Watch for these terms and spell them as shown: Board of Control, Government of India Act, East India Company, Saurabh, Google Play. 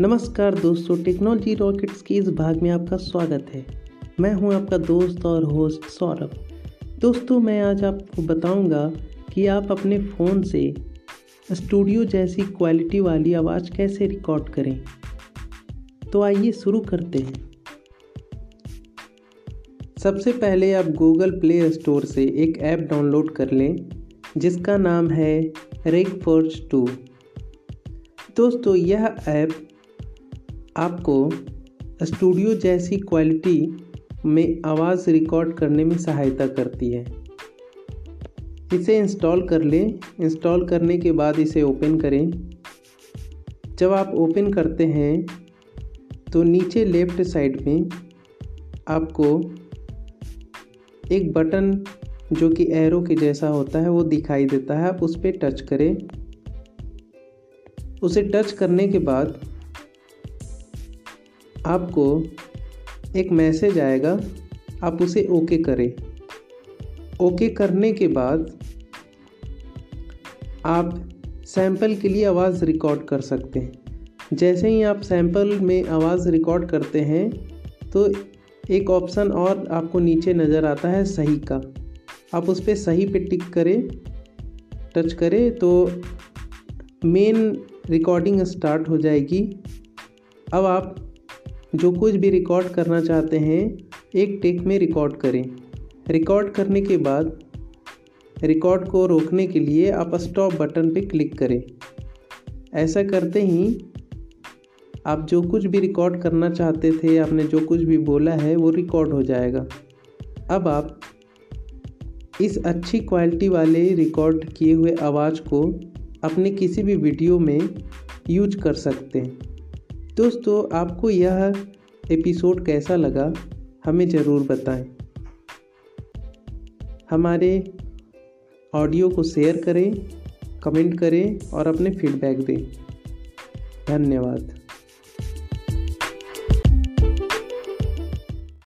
नमस्कार दोस्तों, technology rockets के इस भाग में आपका स्वागत है। मैं हूं आपका दोस्त और होस्ट सौरभ। दोस्तों, मैं आज आपको बताऊंगा कि आप अपने फ़ोन से स्टूडियो जैसी क्वालिटी वाली आवाज़ कैसे रिकॉर्ड करें। तो आइए शुरू करते हैं। सबसे पहले आप Google Play स्टोर से एक ऐप डाउनलोड कर लें जिसका नाम है Rec Forge 2। दोस्तों, यह ऐप आपको स्टूडियो जैसी क्वालिटी में आवाज़ रिकॉर्ड करने में सहायता करती है। इसे इंस्टॉल कर लें। इंस्टॉल करने के बाद इसे ओपन करें। जब आप ओपन करते हैं तो नीचे लेफ्ट साइड में आपको एक बटन जो कि एरो के जैसा होता है वो दिखाई देता है। आप उस पर टच करें। उसे टच करने के बाद आपको एक मैसेज आएगा। आप उसे ओके करें। ओके करने के बाद आप सैंपल के लिए आवाज़ रिकॉर्ड कर सकते हैं। जैसे ही आप सैंपल में आवाज़ रिकॉर्ड करते हैं तो एक ऑप्शन और आपको नीचे नज़र आता है सही का। आप उस पर सही पे टिक करें, टच करें तो मेन रिकॉर्डिंग स्टार्ट हो जाएगी। अब आप जो कुछ भी रिकॉर्ड करना चाहते हैं एक टेक में रिकॉर्ड करें। रिकॉर्ड करने के बाद रिकॉर्ड को रोकने के लिए आप स्टॉप बटन पर क्लिक करें। ऐसा करते ही आप जो कुछ भी रिकॉर्ड करना चाहते थे, आपने जो कुछ भी बोला है वो रिकॉर्ड हो जाएगा। अब आप इस अच्छी क्वालिटी वाले रिकॉर्ड किए हुए आवाज़ को अपने किसी भी वीडियो में यूज कर सकते हैं। दोस्तों, आपको यह एपिसोड कैसा लगा हमें ज़रूर बताएं। हमारे ऑडियो को शेयर करें, कमेंट करें और अपने फीडबैक दें। धन्यवाद।